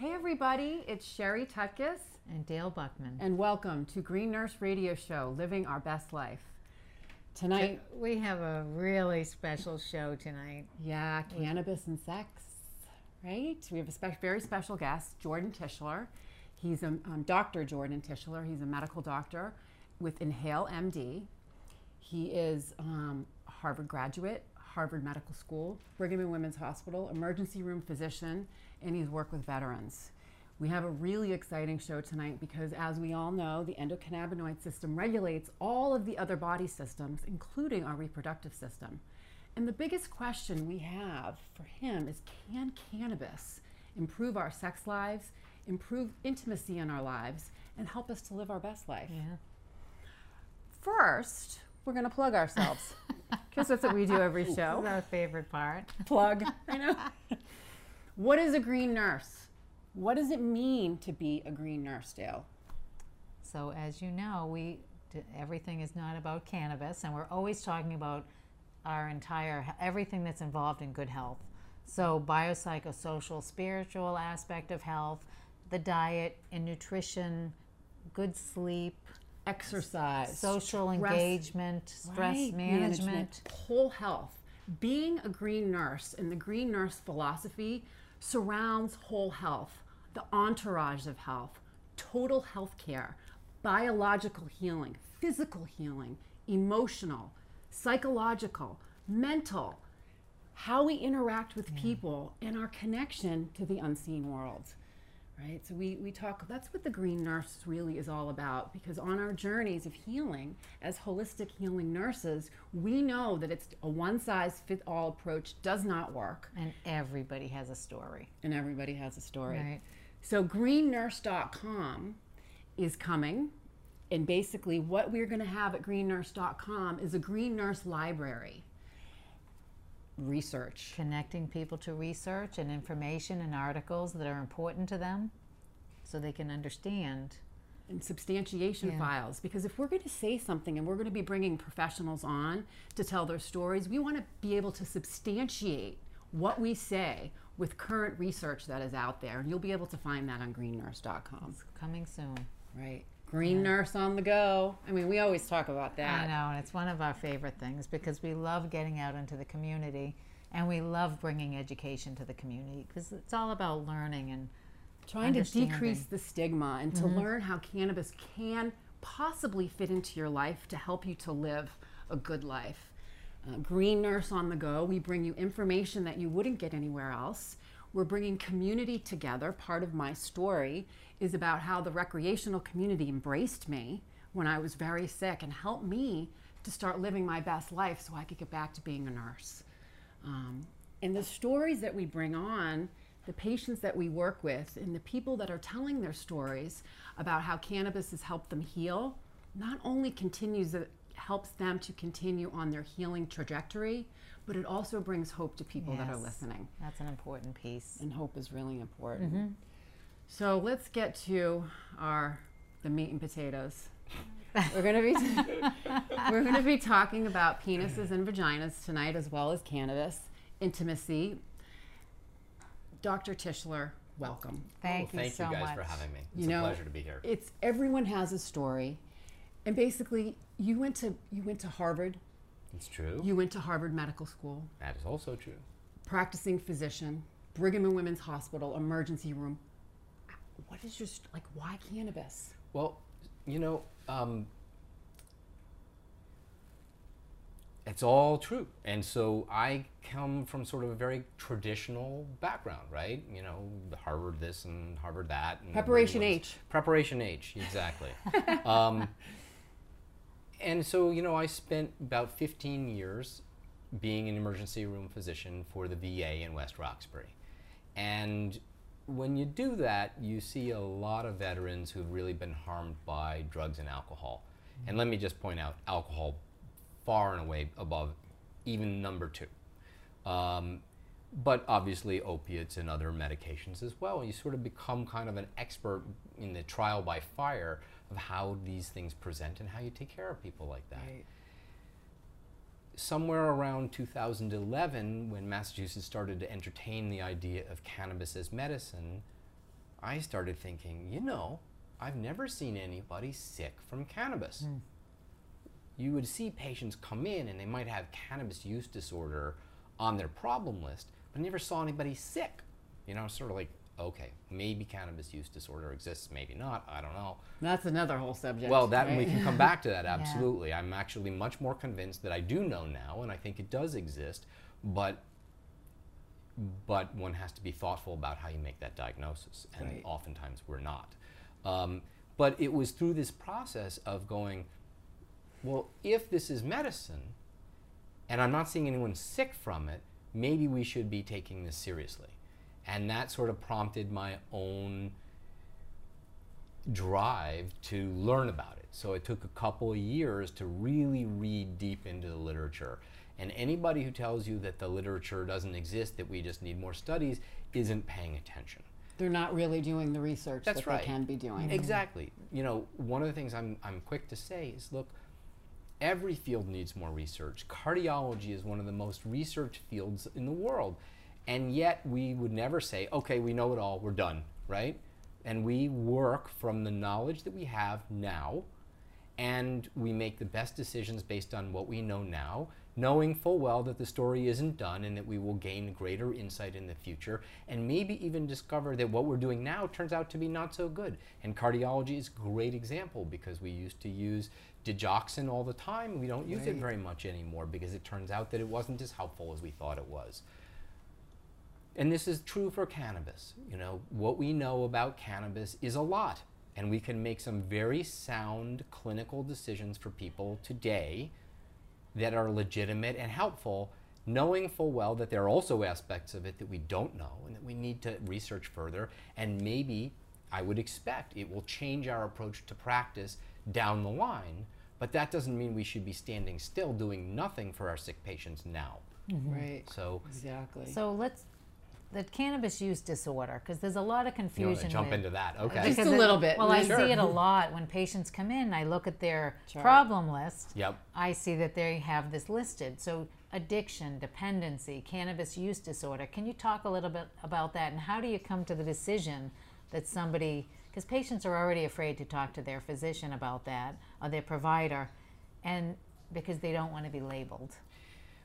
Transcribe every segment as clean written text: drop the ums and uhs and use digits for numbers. Hey everybody, it's Sherry Tutkus and Dale Buckman. And welcome to Green Nurse Radio Show, Living Our Best Life. Tonight we have a really special show tonight. Yeah, cannabis and sex, right? We have a very special guest, Jordan Tischler. He's Dr. Jordan Tischler. He's a medical doctor with Inhale MD. He is a Harvard graduate, Harvard Medical School, Brigham and Women's Hospital, emergency room physician, and he's worked with veterans. We have a really exciting show tonight because, as we all know, the endocannabinoid system regulates all of the other body systems, including our reproductive system. And the biggest question we have for him is, can cannabis improve our sex lives, improve intimacy in our lives, and help us to live our best life? Yeah. First, we're going to plug ourselves because that's what we do every show. That's our favorite part. Plug. I know. What is a green nurse? What does it mean to be a green nurse, Dale? So, as you know, everything is not about cannabis, and we're always talking about our everything that's involved in good health. So, biopsychosocial, spiritual aspect of health, the diet and nutrition, good sleep, exercise, social engagement, stress management, whole health. Being a green nurse and the green nurse philosophy surrounds whole health, the entourage of health, total health care, biological healing, physical healing, emotional, psychological, mental, how we interact with people and our connection to the unseen world, right? So we talk, that's what the green nurse really is all about, because on our journeys of healing, as holistic healing nurses, we know that it's a one-size-fits-all approach does not work. And everybody has a story. And everybody has a story. Right. So GreenNurse.com is coming, and basically what we're going to have at GreenNurse.com is a green nurse library. Research. Connecting people to research and information and articles that are important to them so they can understand. And substantiation files, because if we're going to say something and we're going to be bringing professionals on to tell their stories, we want to be able to substantiate what we say with current research that is out there, and you'll be able to find that on GreenNurse.com. Coming soon. Right. Green Nurse on the Go. I mean, we always talk about that. I know, and it's one of our favorite things because we love getting out into the community and we love bringing education to the community because it's all about learning and trying to decrease the stigma and to learn how cannabis can possibly fit into your life to help you to live a good life. Green Nurse on the Go, we bring you information that you wouldn't get anywhere else. We're bringing community together. Part of my story is about how the recreational community embraced me when I was very sick and helped me to start living my best life so I could get back to being a nurse. And the stories that we bring on, the patients that we work with, and the people that are telling their stories about how cannabis has helped them heal, not only helps them to continue on their healing trajectory, but it also brings hope to people that are listening. That's an important piece. And hope is really important. So let's get to the meat and potatoes. We're going to be talking about penises and vaginas tonight, as well as cannabis, intimacy. Dr. Tischler, welcome. Thank you so much for having me. It's a pleasure to be here. Everyone has a story. And basically, you went to Harvard. It's true. You went to Harvard Medical School. That is also true. Practicing physician, Brigham and Women's Hospital, emergency room. What is your, like, why cannabis? Well, you know, it's all true. And so I come from sort of a very traditional background, right? You know, Harvard this and Harvard that. And Preparation H. Preparation H, exactly. And so, you know, I spent about 15 years being an emergency room physician for the VA in West Roxbury. And when you do that, you see a lot of veterans who've really been harmed by drugs and alcohol. And let me just point out, alcohol far and away above even number 2. But obviously opiates and other medications as well. You sort of become kind of an expert in the trial by fire of how these things present and how you take care of people like that. Right. Somewhere around 2011, when Massachusetts started to entertain the idea of cannabis as medicine, I started thinking, you know, I've never seen anybody sick from cannabis. Mm. You would see patients come in and they might have cannabis use disorder on their problem list, but never saw anybody sick. You know, sort of like, okay, maybe cannabis use disorder exists, maybe not, I don't know. That's another whole subject. Well, that, right? We can come back to that, absolutely. Yeah. I'm actually much more convinced that I do know now, and I think it does exist, but one has to be thoughtful about how you make that diagnosis, and right. Oftentimes we're not. But it was through this process of going, well, if this is medicine, and I'm not seeing anyone sick from it, maybe we should be taking this seriously. And that sort of prompted my own drive to learn about it. So it took a couple of years to really read deep into the literature. And anybody who tells you that the literature doesn't exist, that we just need more studies, isn't paying attention. They're not really doing the research that they can be doing. Exactly. You know, one of the things I'm quick to say is, look, every field needs more research. Cardiology is one of the most researched fields in the world. And yet we would never say, okay, we know it all, we're done, right? And we work from the knowledge that we have now, and we make the best decisions based on what we know now, knowing full well that the story isn't done and that we will gain greater insight in the future, and maybe even discover that what we're doing now turns out to be not so good. And cardiology is a great example, because we used to use digoxin all the time. We don't use it very much anymore because it turns out that it wasn't as helpful as we thought it was. And this is true for cannabis. You know, what we know about cannabis is a lot, and we can make some very sound clinical decisions for people today that are legitimate and helpful, knowing full well that there are also aspects of it that we don't know and that we need to research further, and maybe, I would expect, it will change our approach to practice down the line, but that doesn't mean we should be standing still doing nothing for our sick patients now. Mm-hmm. Right, so, exactly. So let's, the cannabis use disorder, because there's a lot of confusion. You want to jump into that, okay. Just a little bit. Well, I see it a lot when patients come in. I look at their problem list. Yep. I see that they have this listed. So addiction, dependency, cannabis use disorder. Can you talk a little bit about that, and how do you come to the decision that somebody, because patients are already afraid to talk to their physician about that, or their provider, and because they don't want to be labeled?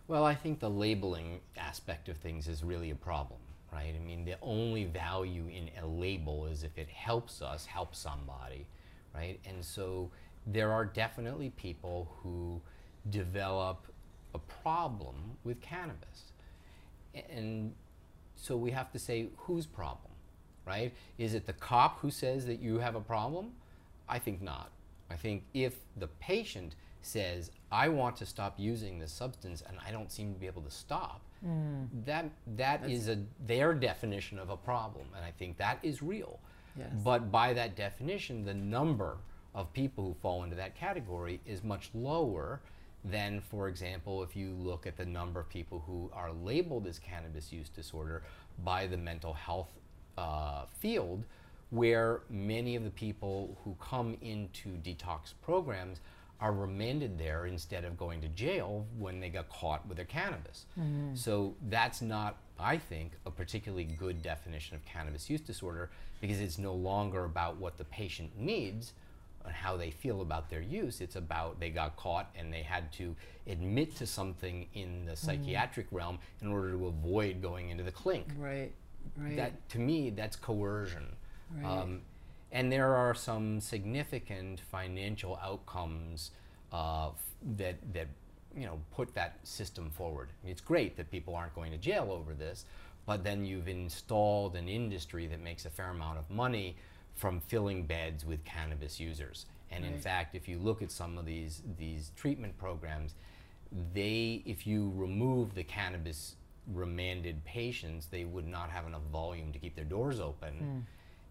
Well, I think the labeling aspect of things is really a problem. Right? I mean, the only value in a label is if it helps us help somebody, right? And so there are definitely people who develop a problem with cannabis. And so we have to say, whose problem, right? Is it the cop who says that you have a problem? I think not. I think if the patient says, I want to stop using this substance and I don't seem to be able to stop, That's is their definition of a problem, and I think that is real. Yes. But by that definition, the number of people who fall into that category is much lower than, for example, if you look at the number of people who are labeled as cannabis use disorder by the mental health field, where many of the people who come into detox programs are remanded there instead of going to jail when they got caught with their cannabis. Mm-hmm. So that's not, I think, a particularly good definition of cannabis use disorder, because it's no longer about what the patient needs and how they feel about their use. It's about they got caught and they had to admit to something in the psychiatric realm in order to avoid going into the clink. Right, right. That, to me, that's coercion. Right. And there are some significant financial outcomes that you know, put that system forward. It's great that people aren't going to jail over this, but then you've installed an industry that makes a fair amount of money from filling beds with cannabis users. And in fact, if you look at some of these treatment programs, if you remove the cannabis remanded patients, they would not have enough volume to keep their doors open. Mm.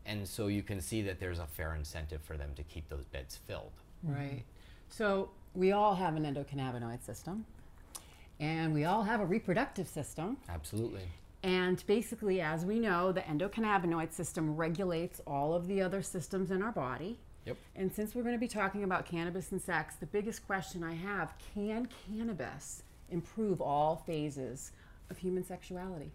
And so you can see that there's a fair incentive for them to keep those beds filled. Right. So we all have an endocannabinoid system, and we all have a reproductive system. Absolutely. And basically, as we know, the endocannabinoid system regulates all of the other systems in our body. Yep. And since we're going to be talking about cannabis and sex, the biggest question I have, can cannabis improve all phases of human sexuality?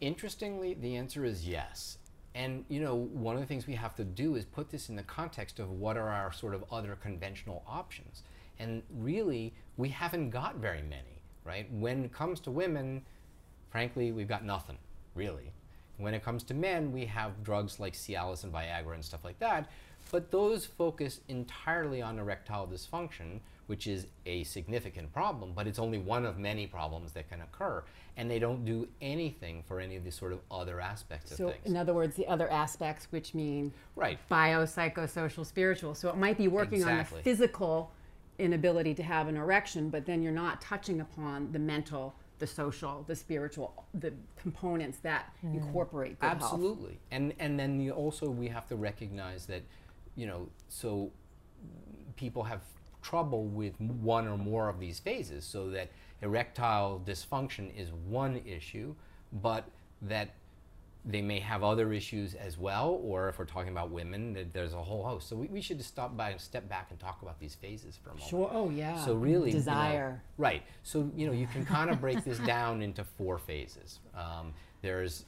Interestingly, the answer is yes. And, you know, one of the things we have to do is put this in the context of what are our sort of other conventional options. And really, we haven't got very many, right? When it comes to women, frankly, we've got nothing, really. When it comes to men, we have drugs like Cialis and Viagra and stuff like that, but those focus entirely on erectile dysfunction, which is a significant problem, but it's only one of many problems that can occur, and they don't do anything for any of the sort of other aspects of things. So in other words, the other aspects, which mean biopsychosocial, spiritual. So it might be working on the physical inability to have an erection, but then you're not touching upon the mental, the social, the spiritual, the components that incorporate good health. And then you also, we have to recognize that, you know, so people have trouble with one or more of these phases, so that erectile dysfunction is one issue, but that they may have other issues as well, or if we're talking about women, that there's a whole host. So we should just step back and talk about these phases for a moment. Sure, oh yeah. So really, desire. You know, right, so you know, you can kind of break this down into four phases. There's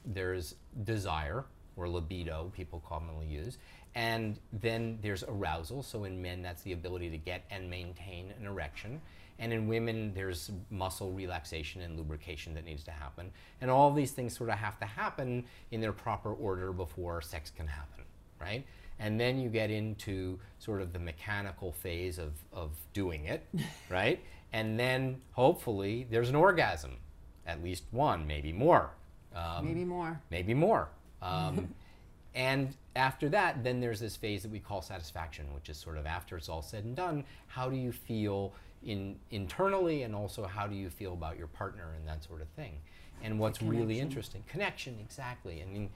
desire, or libido, people commonly use, and then there's arousal. So in men, that's the ability to get and maintain an erection. And in women, there's muscle relaxation and lubrication that needs to happen. And all of these things sort of have to happen in their proper order before sex can happen, right? And then you get into sort of the mechanical phase of doing it, right? And then hopefully there's an orgasm, at least one, maybe more. And after that, then there's this phase that we call satisfaction, which is sort of after it's all said and done, how do you feel internally, and also how do you feel about your partner and that sort of thing. And what's really interesting, connection, exactly. I mean,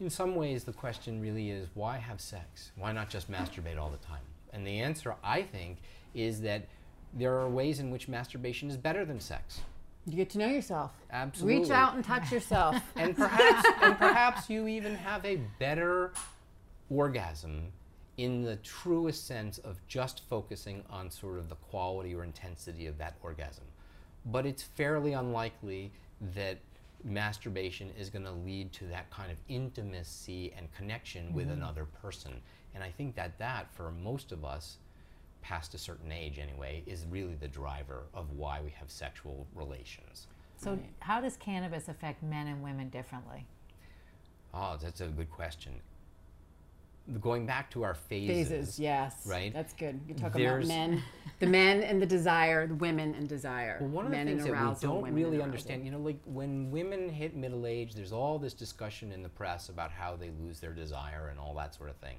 in some ways the question really is, why have sex? Why not just masturbate all the time? And the answer, I think, is that there are ways in which masturbation is better than sex. You get to know yourself. Absolutely. Reach out and touch yourself. And perhaps you even have a better orgasm in the truest sense of just focusing on sort of the quality or intensity of that orgasm. But it's fairly unlikely that masturbation is going to lead to that kind of intimacy and connection with another person. And I think that for most of us, past a certain age anyway, is really the driver of why we have sexual relations. So how does cannabis affect men and women differently? Oh, that's a good question. Going back to our phases. Phases, yes. Right? That's good. You talk about men, the men and the desire, the women and desire. Well, one of the things that we don't really understand, you know, like when women hit middle age, there's all this discussion in the press about how they lose their desire and all that sort of thing.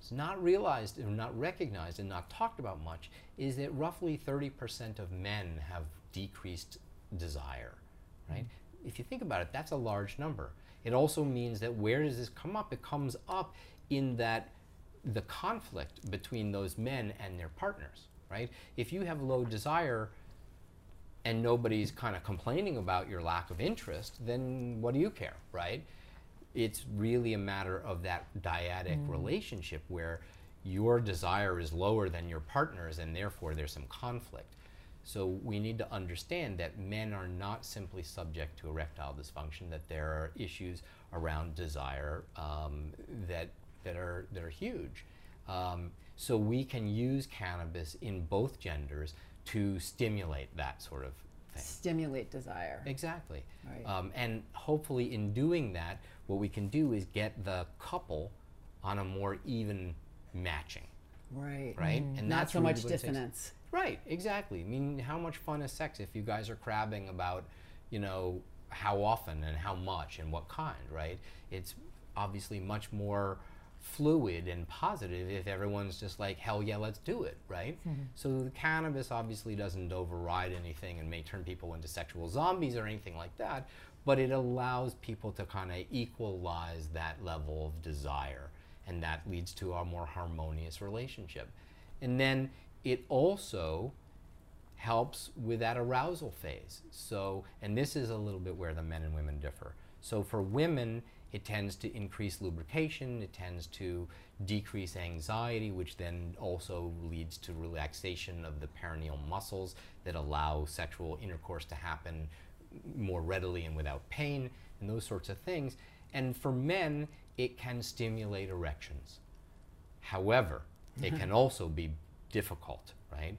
It's not realized and not recognized and not talked about much is that roughly 30% of men have decreased desire, right? If you think about it, that's a large number. It also means that where does this come up? It comes up in that the conflict between those men and their partners, right? If you have low desire and nobody's kind of complaining about your lack of interest, then what do you care, right? It's really a matter of that dyadic relationship where your desire is lower than your partner's, and therefore there's some conflict. So we need to understand that men are not simply subject to erectile dysfunction, that there are issues around desire that are huge. So we can use cannabis in both genders to stimulate that sort of thing. Stimulate desire. Exactly. Right. And hopefully in doing that, what we can do is get the couple on a more even matching. Right. Right? And not so much dissonance. Right, exactly. I mean, how much fun is sex if you guys are crabbing about, you know, how often and how much and what kind, right? It's obviously much more fluid and positive if everyone's just like, hell yeah, let's do it, right? So the cannabis obviously doesn't override anything and may turn people into sexual zombies or anything like that, but it allows people to kind of equalize that level of desire, and that leads to a more harmonious relationship. And then it also helps with that arousal phase. So, and this is a little bit where the men and women differ. So for women, it tends to increase lubrication, it tends to decrease anxiety, which then also leads to relaxation of the perineal muscles that allow sexual intercourse to happen more readily and without pain, and those sorts of things. And for men, it can stimulate erections. However, it can also be difficult, right?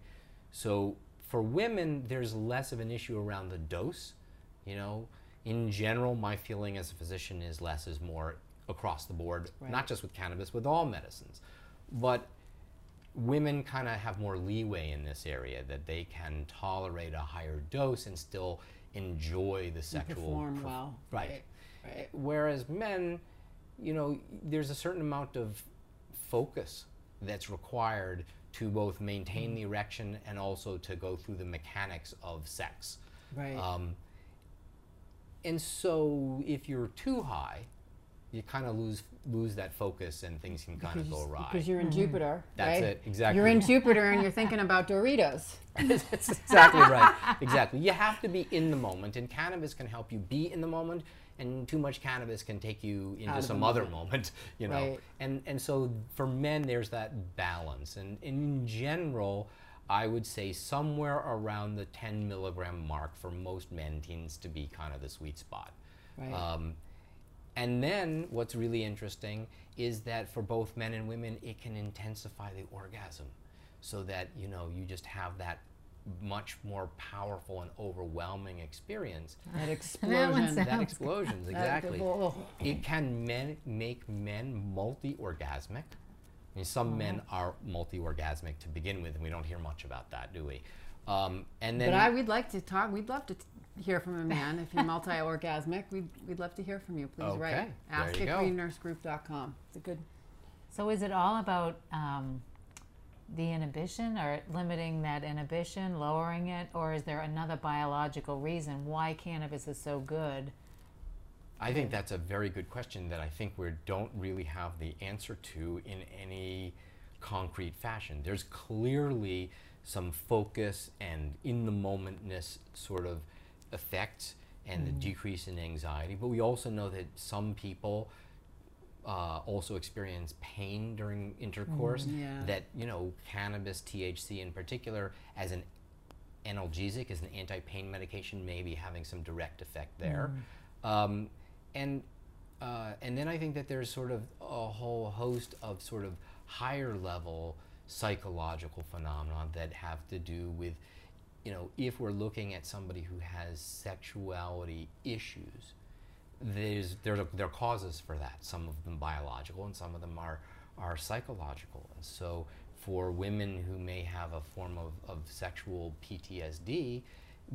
So for women, there's less of an issue around the dose. You know, in general, my feeling as a physician is less is more across the board, right. Not just with cannabis, with all medicines. But women kind of have more leeway in this area, that they can tolerate a higher dose and still enjoy the sexual perform well. Right. Right. Whereas men, you know, there's a certain amount of focus that's required to both maintain the erection and also to go through the mechanics of sex. Right. And so if you're too high, you kind of lose that focus and things can kind of go awry. Because you're in Jupiter, that's right? It, exactly. You're in Jupiter and you're thinking about Doritos. That's exactly right, exactly. You have to be in the moment, and cannabis can help you be in the moment, and too much cannabis can take you into some other moment, you know. Right. And so for men, there's that balance. And in general, I would say somewhere around the 10 milligram mark for most men tends to be kind of the sweet spot. Right. And then what's really interesting is that for both men and women, it can intensify the orgasm so that, you know, you just have that much more powerful and overwhelming experience. That explosion. That explosion, exactly. It can make men multi-orgasmic. I mean, some men are multi-orgasmic to begin with, and we don't hear much about that, do we? And then, but we'd like to talk. We'd love to hear from a man if you're multi-orgasmic. We'd love to hear from you. Please write. Ask at GreenNurseGroup.com. It's a good. So is it all about the inhibition, or limiting that inhibition, lowering it, or is there another biological reason why cannabis is so good? I think that's a very good question that I think we don't really have the answer to in any concrete fashion. There's clearly some focus and in-the-momentness sort of effects and the decrease in anxiety. But we also know that some people also experience pain during intercourse, that, you know, cannabis, THC in particular, as an analgesic, as an anti-pain medication, may be having some direct effect there. And then I think that there's sort of a whole host of sort of higher level psychological phenomena that have to do with, you know, if we're looking at somebody who has sexuality issues, there are causes for that. Some of them biological and some of them are psychological. And so for women who may have a form of sexual PTSD,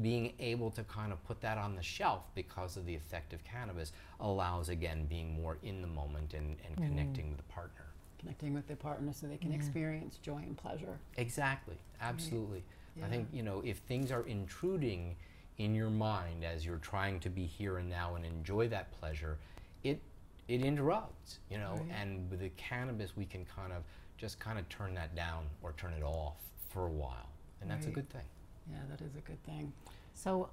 being able to kind of put that on the shelf because of the effect of cannabis allows, again, being more in the moment and connecting with the partner. Connecting with their partner so they can experience joy and pleasure. Exactly, absolutely. Right. Yeah. I think, you know, if things are intruding in your mind as you're trying to be here and now and enjoy that pleasure, it interrupts, you know, and with the cannabis we can kind of just kind of turn that down or turn it off for a while, and that's a good thing. Yeah, that is a good thing. So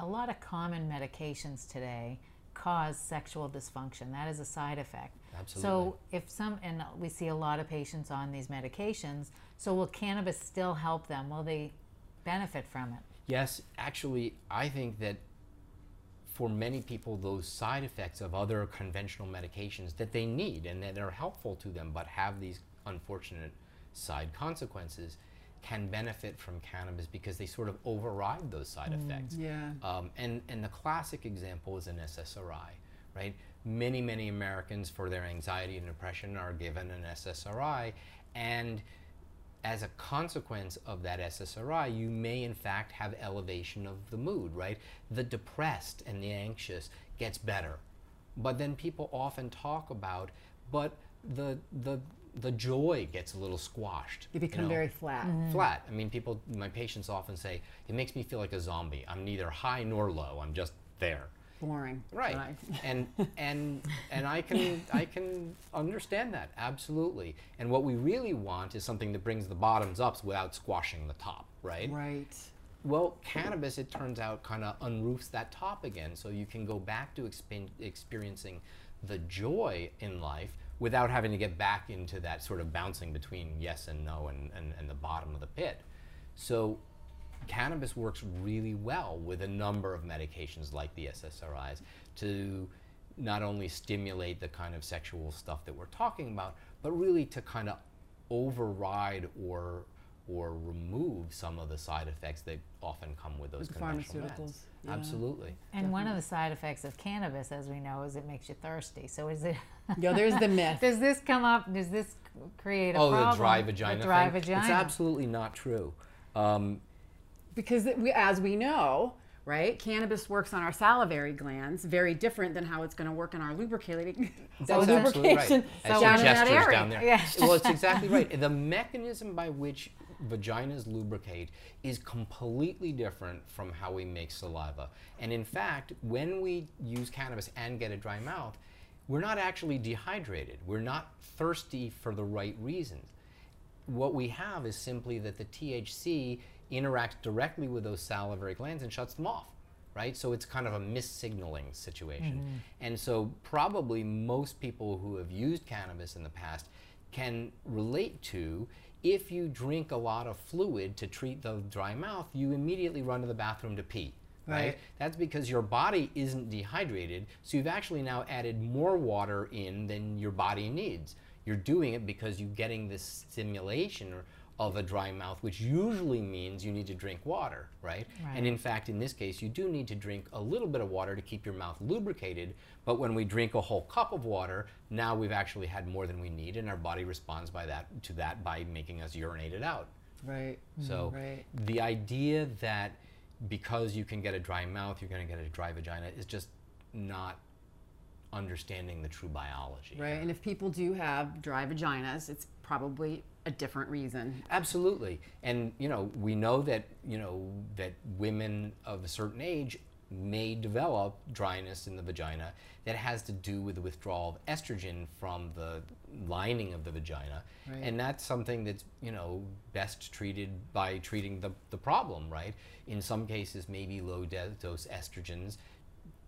a lot of common medications today cause sexual dysfunction. That is a side effect. Absolutely. So if and we see a lot of patients on these medications, so will cannabis still help them? Will they benefit from it? Yes, actually, I think that for many people, those side effects of other conventional medications that they need and that are helpful to them but have these unfortunate side consequences can benefit from cannabis because they sort of override those side effects. Yeah. And the classic example is an SSRI, right? Many Americans for their anxiety and depression are given an SSRI, and as a consequence of that SSRI, you may in fact have elevation of the mood, right? The depressed and the anxious gets better. But then people often talk about, but the joy gets a little squashed. You become very flat. Flat. I mean, my patients often say, it makes me feel like a zombie. I'm neither high nor low. I'm just there. Boring. Right. And I can understand that, absolutely. And what we really want is something that brings the bottoms up without squashing the top, right? Right. Well, cannabis, it turns out, kind of unroofs that top again, so you can go back to experiencing the joy in life without having to get back into that sort of bouncing between yes and no and the bottom of the pit. So cannabis works really well with a number of medications like the SSRIs to not only stimulate the kind of sexual stuff that we're talking about, but really to kind of override or remove some of the side effects that often come with those conventional pharmaceuticals. Yeah. Absolutely. And definitely. One of the side effects of cannabis, as we know, is it makes you thirsty. So is it... Yeah, there's the myth. Does this come up? Does this create a problem? Oh, the dry vagina thing? Dry vagina. It's absolutely not true. Because as we know, right, cannabis works on our salivary glands, very different than how it's going to work on our lubricating. That's absolutely right. So down in that area. Down there. Yeah. Well, it's exactly right. The mechanism by which vaginas lubricate is completely different from how we make saliva. And in fact, when we use cannabis and get a dry mouth, we're not actually dehydrated. We're not thirsty for the right reasons. What we have is simply that the THC interacts directly with those salivary glands and shuts them off, right? So it's kind of a missignaling situation. Mm-hmm. And so probably most people who have used cannabis in the past can relate to, if you drink a lot of fluid to treat the dry mouth, you immediately run to the bathroom to pee, right? That's because your body isn't dehydrated, so you've actually now added more water in than your body needs. You're doing it because you're getting this stimulation of a dry mouth, which usually means you need to drink water, right? And in fact, in this case, you do need to drink a little bit of water to keep your mouth lubricated, but when we drink a whole cup of water, now we've actually had more than we need, and our body responds to that by making us urinate it out. Right. So the idea that because you can get a dry mouth, you're going to get a dry vagina is just not understanding the true biology. Right, and if people do have dry vaginas, it's probably a different reason. Absolutely. And you know, we know that women of a certain age may develop dryness in the vagina that has to do with the withdrawal of estrogen from the lining of the vagina. Right. And that's something that's, you know, best treated by treating the problem, right? In some cases, maybe low dose estrogens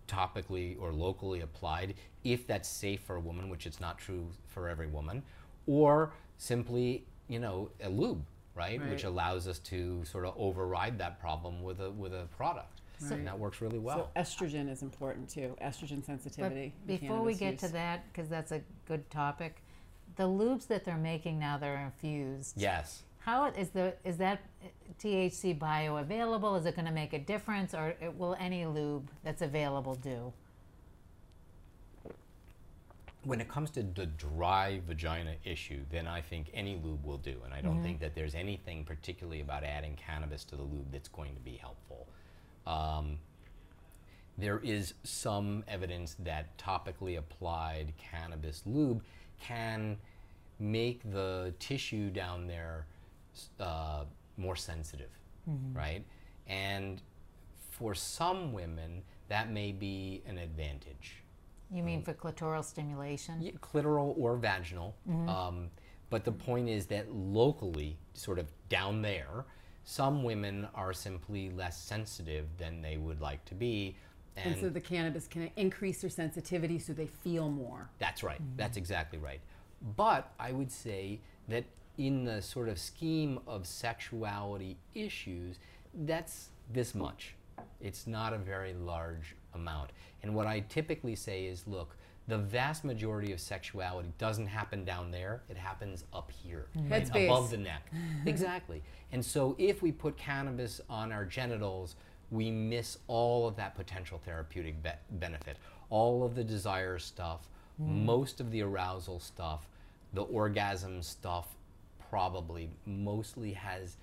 topically or locally applied, if that's safe for a woman, which it's not true for every woman, or simply, you know, a lube, right? Which allows us to sort of override that problem with a product. Right. And that works really well. So estrogen is important too, estrogen sensitivity. But before we get to that, because that's a good topic, the lubes that they're making now, they're infused. Yes. How is that THC bioavailable? Is it going to make a difference, or will any lube that's available do? When it comes to the dry vagina issue, then I think any lube will do, and I don't think that there's anything particularly about adding cannabis to the lube that's going to be helpful. There is some evidence that topically applied cannabis lube can make the tissue down there more sensitive, right? And for some women, that may be an advantage. You mean for clitoral stimulation? Yeah, clitoral or vaginal. But the point is that locally, sort of down there, some women are simply less sensitive than they would like to be. And so the cannabis can increase their sensitivity so they feel more. That's right. That's exactly right. But I would say that in the sort of scheme of sexuality issues, that's this much. It's not a very large amount. And what I typically say is, look, the vast majority of sexuality doesn't happen down there, it happens up here, right? Above the neck. Exactly. And so if we put cannabis on our genitals, we miss all of that potential therapeutic benefit, all of the desire stuff, most of the arousal stuff, the orgasm stuff probably mostly has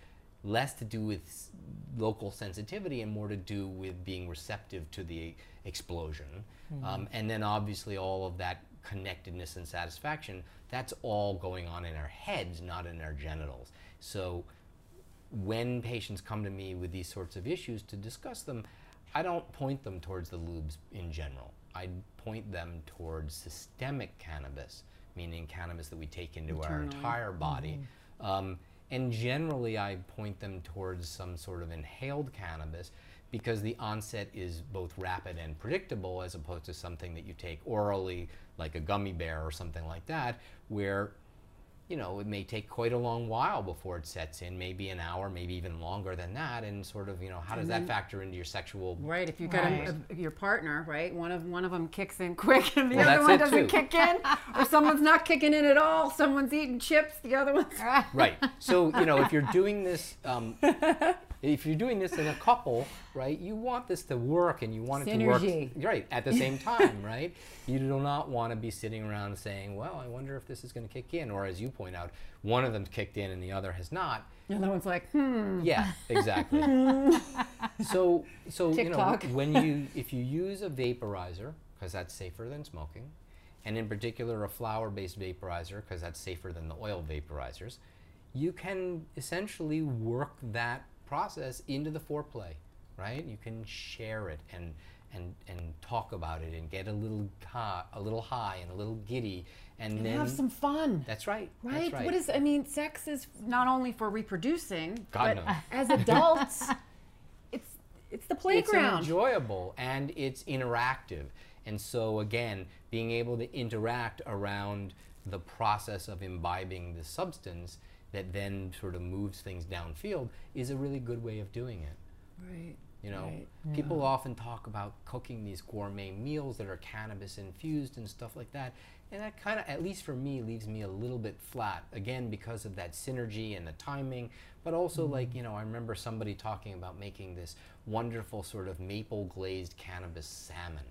less to do with local sensitivity and more to do with being receptive to the explosion. And then obviously all of that connectedness and satisfaction, that's all going on in our heads, not in our genitals. So when patients come to me with these sorts of issues to discuss them, I don't point them towards the lubes in general. I point them towards systemic cannabis, meaning cannabis that we take into our entire body. And generally, I point them towards some sort of inhaled cannabis because the onset is both rapid and predictable, as opposed to something that you take orally, like a gummy bear or something like that, where you know, it may take quite a long while before it sets in, maybe an hour, maybe even longer than that. And sort of, you know, how does that factor into your sexual? Right, if you got your partner, right, one of them kicks in quick and the other one doesn't kick in, or someone's not kicking in at all, someone's eating chips, the other one's right. So, you know, if you're doing this, if you're doing this in a couple, right, you want this to work and you want it to work right at the same time, right? You do not want to be sitting around saying, well, I wonder if this is going to kick in, or as you point out, one of them's kicked in and the other has not. The other one's like, yeah, exactly. So you know, if you use a vaporizer, because that's safer than smoking, and in particular a flower-based vaporizer, because that's safer than the oil vaporizers, you can essentially work that process into the foreplay, right? You can share it and talk about it and get a little high and a little giddy and then have some fun. That's right. Right? That's right. What is, I mean, sex is not only for reproducing, but as adults, it's the playground. It's enjoyable and it's interactive. And so again, being able to interact around the process of imbibing the substance that then sort of moves things downfield is a really good way of doing it. Right. You know, people often talk about cooking these gourmet meals that are cannabis infused and stuff like that. And that kind of, at least for me, leaves me a little bit flat. Again, because of that synergy and the timing, but also like, you know, I remember somebody talking about making this wonderful sort of maple glazed cannabis salmon.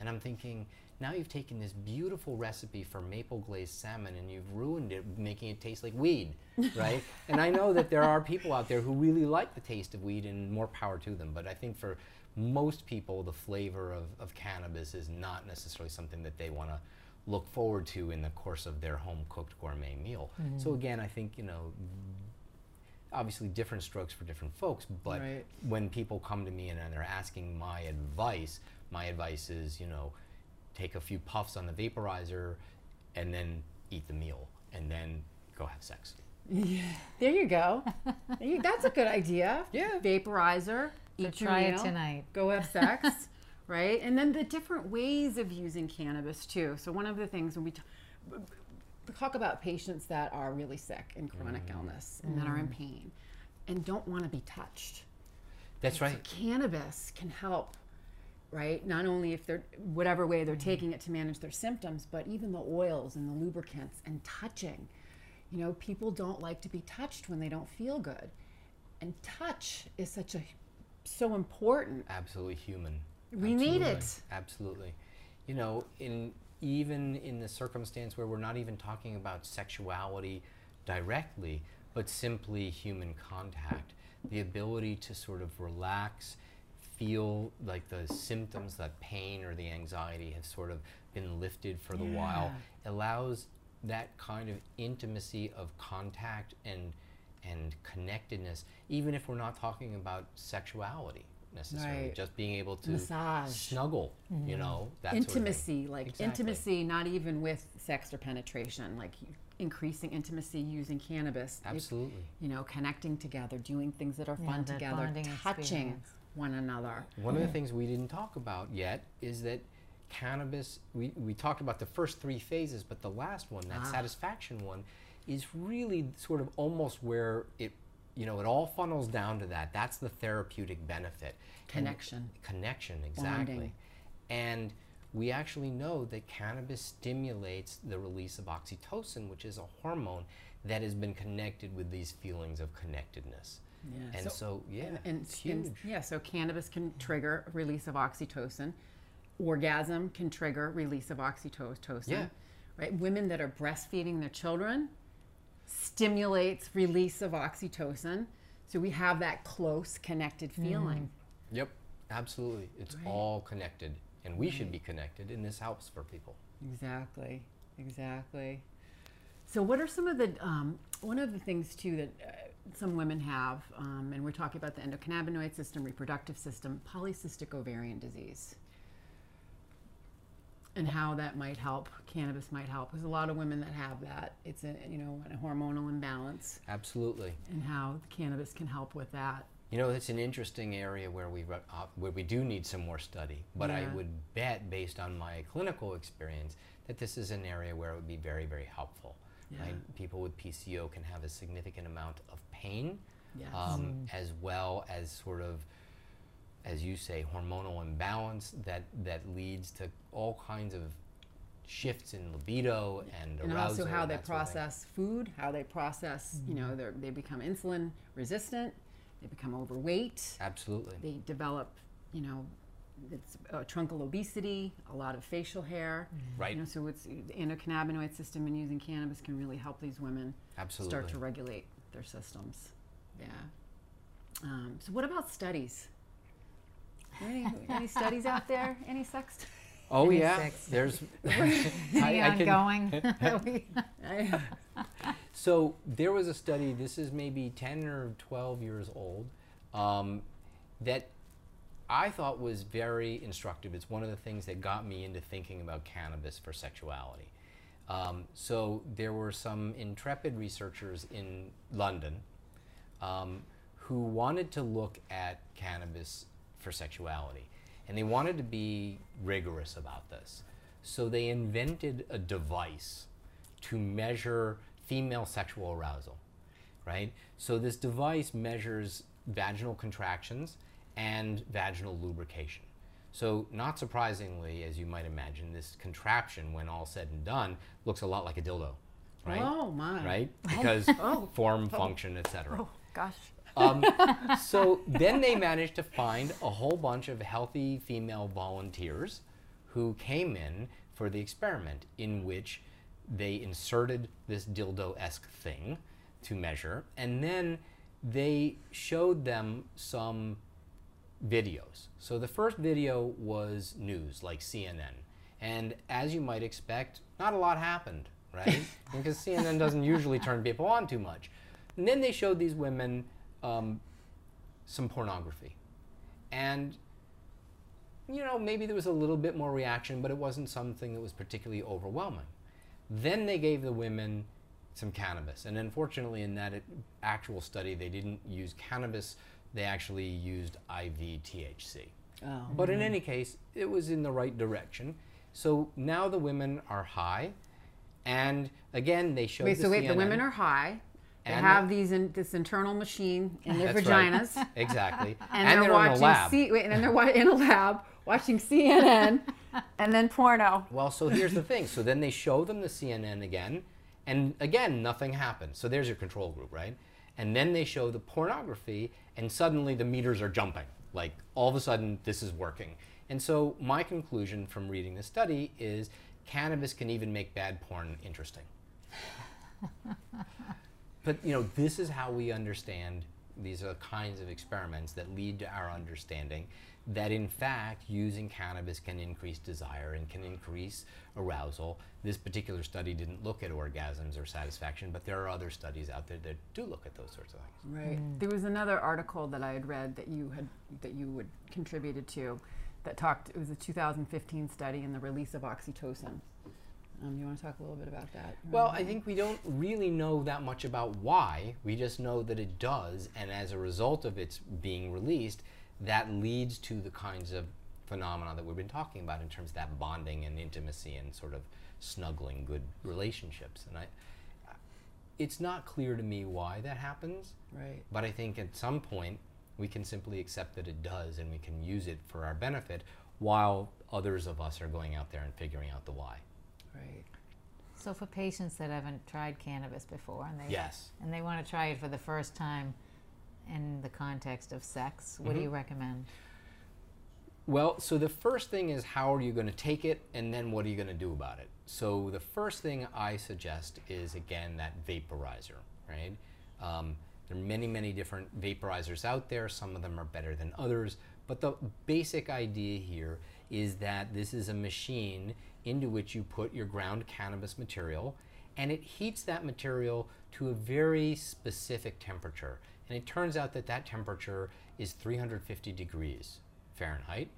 And I'm thinking, now you've taken this beautiful recipe for maple glazed salmon and you've ruined it, making it taste like weed, right? And I know that there are people out there who really like the taste of weed, and more power to them, but I think for most people the flavor of cannabis is not necessarily something that they want to look forward to in the course of their home-cooked gourmet meal. So again, I think, you know, obviously different strokes for different folks, but when people come to me and they're asking my advice is, you know, take a few puffs on the vaporizer and then eat the meal and then go have sex. Yeah. There you go. That's a good idea. Yeah. Vaporizer, eat your meal, tonight. Go have sex, right? And then the different ways of using cannabis too. So one of the things when we talk about patients that are really sick and chronic illness and that are in pain and don't want to be touched. That's right. So cannabis can help. Right? Not only if they're, whatever way they're taking it to manage their symptoms, but even the oils and the lubricants and touching. You know, people don't like to be touched when they don't feel good. And touch is such a, so important. Absolutely human. We need it. Absolutely. You know, even in the circumstance where we're not even talking about sexuality directly, but simply human contact, the ability to sort of relax, feel like the symptoms, that pain or the anxiety have sort of been lifted for the while, allows that kind of intimacy of contact and connectedness, even if we're not talking about sexuality necessarily, just being able to massage, snuggle, you know, that intimacy, sort of intimacy, not even with sex or penetration, like increasing intimacy using cannabis. Absolutely. You know, connecting together, doing things that are fun together, touching. Experience. One another. One of the things we didn't talk about yet is that cannabis, we talked about the first three phases, but the last one, that satisfaction one, is really sort of almost where it, you know, it all funnels down to that. That's the therapeutic benefit. Connection. Connection, exactly. Bonding. And we actually know that cannabis stimulates the release of oxytocin, which is a hormone that has been connected with these feelings of connectedness. Yeah. And so it's huge. So cannabis can trigger release of oxytocin. Orgasm can trigger release of oxytocin. Yeah. Right? Women that are breastfeeding their children stimulates release of oxytocin. So we have that close, connected feeling. Yep, absolutely. It's all connected. And we should be connected, and this helps for people. Exactly, exactly. So what are some of the, one of the things too that some women have, and we're talking about the endocannabinoid system, reproductive system, polycystic ovarian disease, and how that might help, cannabis might help. There's a lot of women that have that. It's a, you know, a hormonal imbalance. Absolutely. And how the cannabis can help with that. You know, it's an interesting area where we do need some more study, but I would bet, based on my clinical experience, that this is an area where it would be very, very helpful. Yeah. Right? People with PCO can have a significant amount of pain, yes. As well as sort of, as you say, hormonal imbalance that leads to all kinds of shifts in libido and arousal. And also how they process food, how they process, you know, they become insulin resistant, they become overweight. Absolutely. They develop, you know, it's truncal obesity, a lot of facial hair. Right. You know, so it's the endocannabinoid system, and using cannabis can really help these women Absolutely. Start to regulate their systems. Yeah. So what about studies? Any studies out there? Any sex studies? Oh, yeah. There's any ongoing. So there was a study, this is maybe 10 or 12 years old, that I thought was very instructive. It's one of the things that got me into thinking about cannabis for sexuality. So there were some intrepid researchers in London who wanted to look at cannabis for sexuality, and they wanted to be rigorous about this. So they invented a device to measure female sexual arousal, right? So this device measures vaginal contractions and vaginal lubrication. So not surprisingly, as you might imagine, this contraption, when all said and done, looks a lot like a dildo, right? Oh my. Right? Because form, function, etc. Oh gosh. So then they managed to find a whole bunch of healthy female volunteers who came in for the experiment, in which they inserted this dildo-esque thing to measure, and then they showed them some videos. So the first video was news, like CNN. And as you might expect, not a lot happened, right? Because CNN doesn't usually turn people on too much. And then they showed these women some pornography. And, you know, maybe there was a little bit more reaction, but it wasn't something that was particularly overwhelming. Then they gave the women some cannabis. And unfortunately, in that actual study, they didn't use cannabis. They actually used IV THC. Oh. But in any case, it was in the right direction. So now the women are high. And again, they showed the women are high. They have these this internal machine in their vaginas. Right. Exactly. And they're watching in a lab. And they're in a lab watching CNN and then porno. Well, so here's the thing. So then they show them the CNN again. And again, nothing happened. So there's your control group, right? And then they show the pornography, and suddenly the meters are jumping. Like, all of a sudden, this is working. And so my conclusion from reading this study is cannabis can even make bad porn interesting. But, you know, this is how we understand. These are the kinds of experiments that lead to our understanding that, in fact, using cannabis can increase desire and can increase arousal. This particular study didn't look at orgasms or satisfaction, but there are other studies out there that do look at those sorts of things. Right. Mm. There was another article that I had read that you had contributed to that talked, it was a 2015 study in the release of oxytocin. You want to talk a little bit about that? Well, I think we don't really know that much about why. We just know that it does, and as a result of its being released, that leads to the kinds of phenomena that we've been talking about in terms of that bonding and intimacy and sort of snuggling, good relationships. And it's not clear to me why that happens, right? But I think at some point we can simply accept that it does, and we can use it for our benefit, while others of us are going out there and figuring out the why. Right. So for patients that haven't tried cannabis before, and they want to try it for the first time in the context of sex, what do you recommend? Well, so the first thing is, how are you going to take it, and then what are you going to do about it? So the first thing I suggest is, again, that vaporizer, right? There are many, many different vaporizers out there. Some of them are better than others. But the basic idea here is that this is a machine into which you put your ground cannabis material, and it heats that material to a very specific temperature. And it turns out that that temperature is 350 degrees Fahrenheit.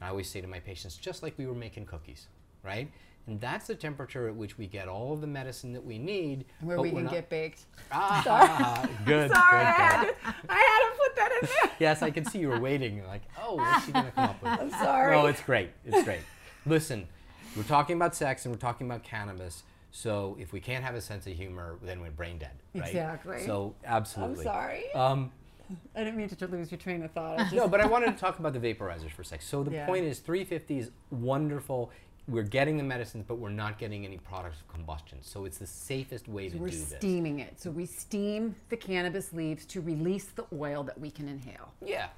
And I always say to my patients, just like we were making cookies, right? And that's the temperature at which we get all of the medicine that we need. Where we can get baked. Ah, good. Sorry, I had to put that in there. Yes, I can see you were waiting. You're like, oh, what's she going to come up with? I'm sorry. No, it's great. It's great. Listen, we're talking about sex and we're talking about cannabis. So if we can't have a sense of humor, then we're brain dead, right? Exactly. So absolutely. I'm sorry. I didn't mean to lose your train of thought. No, but I wanted to talk about the vaporizers for a sec. So the point is 350 is wonderful. We're getting the medicines, but we're not getting any products of combustion. So it's the safest way to do this. We're steaming it. So we steam the cannabis leaves to release the oil that we can inhale. Yeah,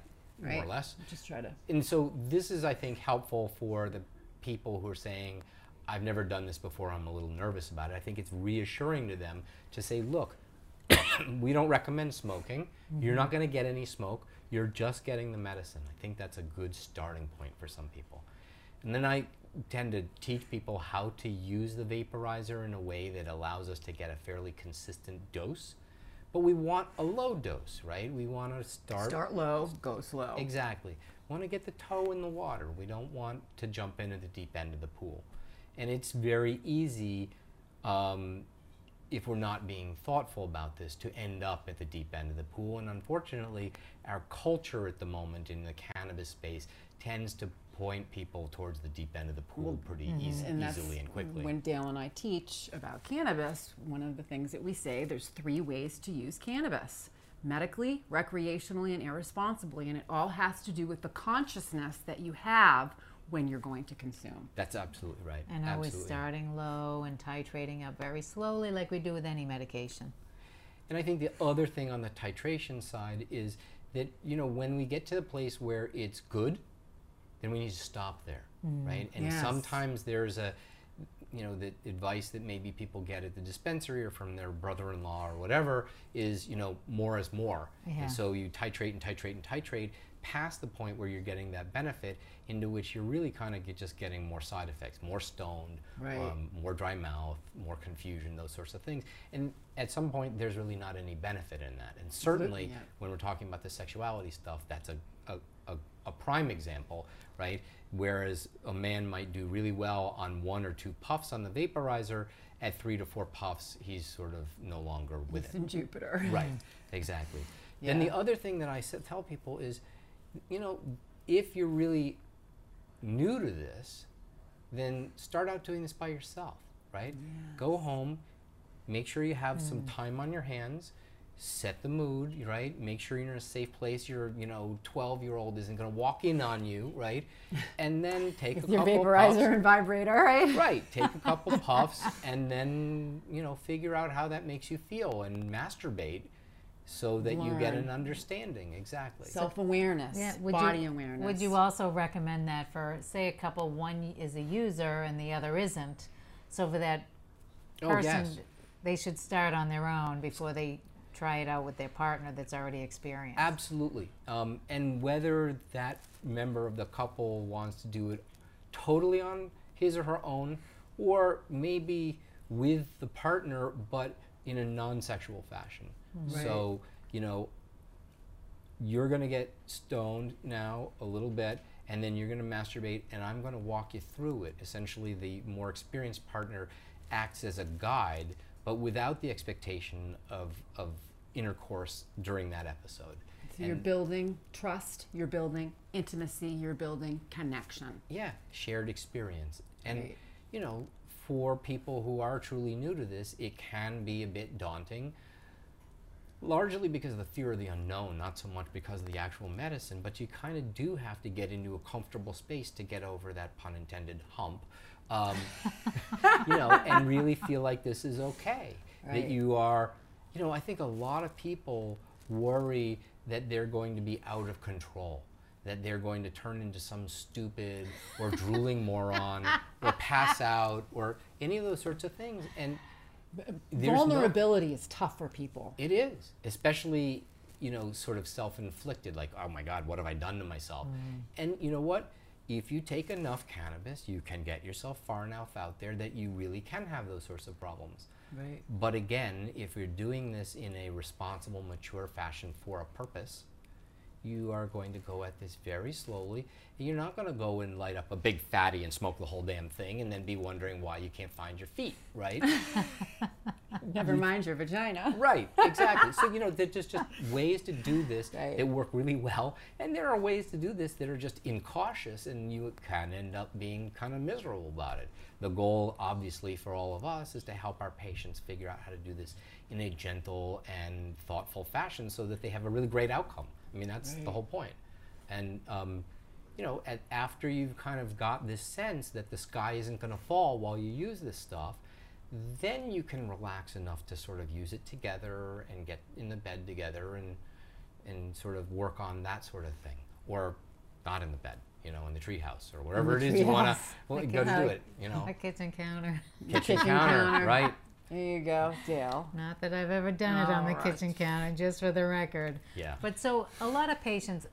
right? More or less. Just try to. And so this is, I think, helpful for the people who are saying, I've never done this before, I'm a little nervous about it. I think it's reassuring to them to say, look, we don't recommend smoking. Mm-hmm. You're not going to get any smoke. You're just getting the medicine. I think that's a good starting point for some people. And then I tend to teach people how to use the vaporizer in a way that allows us to get a fairly consistent dose. But we want a low dose, right? We want to start low, go slow. Exactly. We want to get the toe in the water. We don't want to jump into the deep end of the pool. And it's very easy, if we're not being thoughtful about this, to end up at the deep end of the pool. And unfortunately, our culture at the moment in the cannabis space tends to point people towards the deep end of the pool pretty easily and quickly. When Dale and I teach about cannabis, one of the things that we say, there's three ways to use cannabis: medically, recreationally, and irresponsibly. And it all has to do with the consciousness that you have when you're going to consume. That's absolutely right. And always starting low and titrating up very slowly like we do with any medication. And I think the other thing on the titration side is that, you know, when we get to the place where it's good, then we need to stop there, right? And sometimes there's a, you know, the advice that maybe people get at the dispensary or from their brother-in-law or whatever is, you know, more is more. Yeah. And so you titrate and titrate and titrate past the point where you're getting that benefit, into which you're really kind of just getting more side effects, more stoned, more dry mouth, more confusion, those sorts of things. And at some point, there's really not any benefit in that. And certainly, when we're talking about the sexuality stuff, that's a prime example, right? Whereas a man might do really well on 1 or 2 puffs on the vaporizer, at 3 to 4 puffs, he's sort of no longer with it. He's in Jupiter. Right, exactly. Yeah. Then the other thing that I tell people is, you know, if you're really new to this, then start out doing this by yourself, right? Go home, make sure you have some time on your hands, set the mood, right? Make sure you're in a safe place. Your, you know, 12-year-old isn't going to walk in on you, right? And then take a couple puffs. Your vaporizer and vibrator, right? Right. Take a couple puffs and then, you know, figure out how that makes you feel and masturbate. So that you get an understanding, exactly. Self-awareness, body awareness. Would you also recommend that for, say, a couple, one is a user and the other isn't, so for that person, they should start on their own before they try it out with their partner that's already experienced? Absolutely. And whether that member of the couple wants to do it totally on his or her own, or maybe with the partner, but in a non-sexual fashion. Right. So, you know, you're going to get stoned now a little bit, and then you're going to masturbate, and I'm going to walk you through it. Essentially, the more experienced partner acts as a guide, but without the expectation of intercourse during that episode. So you're building trust, you're building intimacy, you're building connection. Yeah, shared experience. And, you know, for people who are truly new to this, it can be a bit daunting. Largely because of the fear of the unknown, not so much because of the actual medicine, but you kind of do have to get into a comfortable space to get over that, pun intended, hump, you know, and really feel like this is okay. Right. That you are, you know, I think a lot of people worry that they're going to be out of control, that they're going to turn into some stupid or drooling moron or pass out or any of those sorts of things. And vulnerability is tough for people. It is, especially, you know, sort of self-inflicted, like, oh my God, what have I done to myself? And you know what? If you take enough cannabis, you can get yourself far enough out there that you really can have those sorts of problems. Right. But again, if you're doing this in a responsible, mature fashion for a purpose, you are going to go at this very slowly. You're not going to go and light up a big fatty and smoke the whole damn thing and then be wondering why you can't find your feet, right? Never mind your vagina. Right, exactly. So, you know, there's just ways to do this that work really well. And there are ways to do this that are just incautious, and you kind of end up being kind of miserable about it. The goal, obviously, for all of us is to help our patients figure out how to do this in a gentle and thoughtful fashion so that they have a really great outcome. I mean, that's the whole point. And, you know, after you've kind of got this sense that the sky isn't going to fall while you use this stuff, then you can relax enough to sort of use it together and get in the bed together and sort of work on that sort of thing. Or not in the bed, you know, in the treehouse or wherever it is you want to go to do it, you know. A kitchen counter. Kitchen counter, right. There you go, Dale. Not that I've ever done it on the kitchen counter, just for the record. Yeah. But so a lot of patients,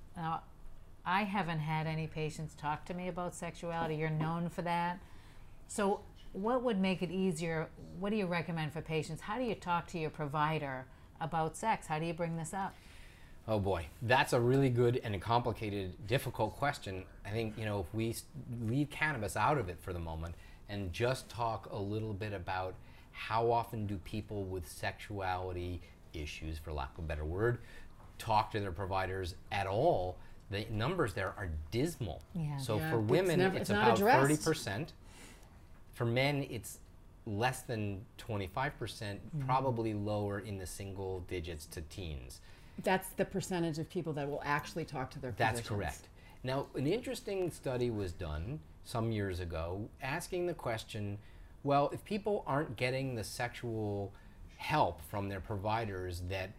I haven't had any patients talk to me about sexuality. You're known for that. So what would make it easier? What do you recommend for patients? How do you talk to your provider about sex? How do you bring this up? Oh boy, that's a really good and a complicated, difficult question. I think, you know, if we leave cannabis out of it for the moment and just talk a little bit about how often do people with sexuality issues, for lack of a better word, talk to their providers at all, the numbers there are dismal. Yeah. So for women, it's about 30%. For men, it's less than 25%, probably lower in the single digits to teens. That's the percentage of people that will actually talk to their physicians. That's correct. Now, an interesting study was done some years ago asking the question, well, if people aren't getting the sexual help from their providers that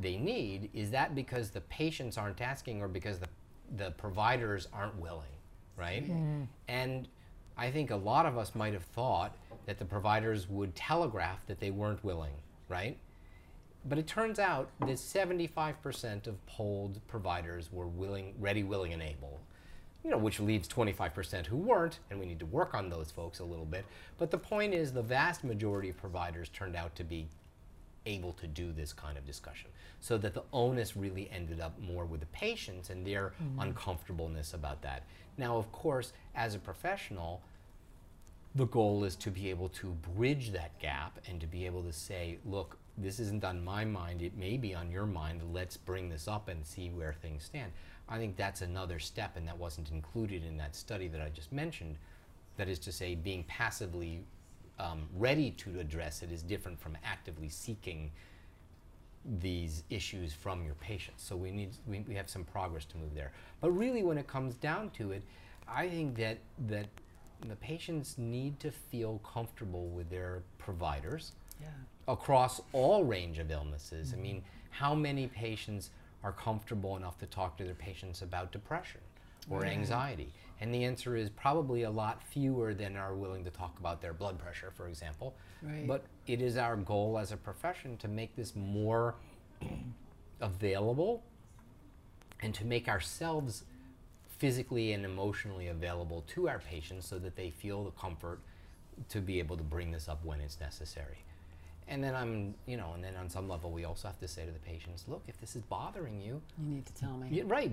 they need, is that because the patients aren't asking or because the providers aren't willing, right? Mm. And I think a lot of us might have thought that the providers would telegraph that they weren't willing, right? But it turns out that 75% of polled providers were willing, ready, willing, and able, you know, which leaves 25% who weren't, and we need to work on those folks a little bit. But the point is the vast majority of providers turned out to be able to do this kind of discussion, so that the onus really ended up more with the patients and their uncomfortableness about that. Now, of course, as a professional, the goal is to be able to bridge that gap and to be able to say, look, this isn't on my mind, it may be on your mind, let's bring this up and see where things stand. I think that's another step, and that wasn't included in that study that I just mentioned. That is to say, being passively ready to address it is different from actively seeking these issues from your patients. So we have some progress to move there. But really when it comes down to it, I think that, the patients need to feel comfortable with their providers across all range of illnesses. I mean, how many patients are comfortable enough to talk to their patients about depression or anxiety? And the answer is probably a lot fewer than are willing to talk about their blood pressure, for example. Right. But it is our goal as a profession to make this more available and to make ourselves physically and emotionally available to our patients so that they feel the comfort to be able to bring this up when it's necessary. And then and then on some level we also have to say to the patients, look, if this is bothering you, you need to tell me. Yeah, right.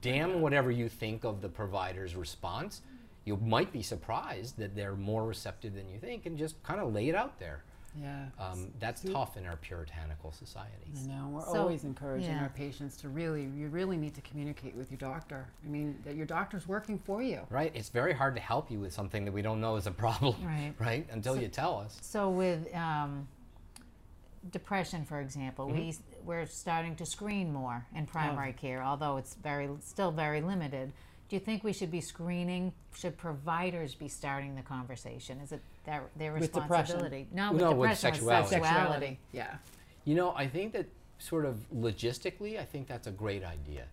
Damn whatever you think of the provider's response. You might be surprised that they're more receptive than you think, and just kind of lay it out there. Yeah. That's tough in our puritanical society. I know. We're always encouraging our patients to you really need to communicate with your doctor. I mean, that your doctor's working for you. Right. It's very hard to help you with something that we don't know is a problem. Right. Right? Until you tell us. So with depression, for example, we're starting to screen more in primary care, although it's still very limited. Do you think we should be screening? Should providers be starting the conversation? Is it their responsibility? With sexuality. Yeah. You know, I think that sort of logistically, I think that's a great idea.